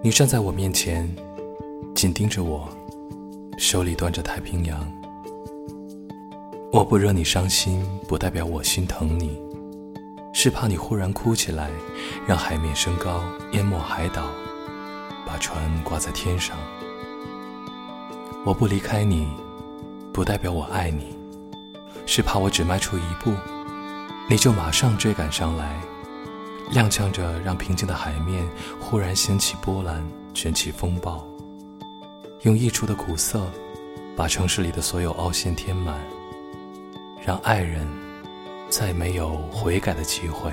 你站在我面前，紧盯着我，手里端着太平洋。我不惹你伤心，不代表我心疼你，是怕你忽然哭起来，让海面升高，淹没海岛，把船挂在天上。我不离开你，不代表我爱你，是怕我只迈出一步，你就马上追赶上来，踉跄着让平静的海面忽然掀起波澜，卷起风暴，用溢出的苦涩把城市里的所有凹陷填满，让爱人再没有悔改的机会。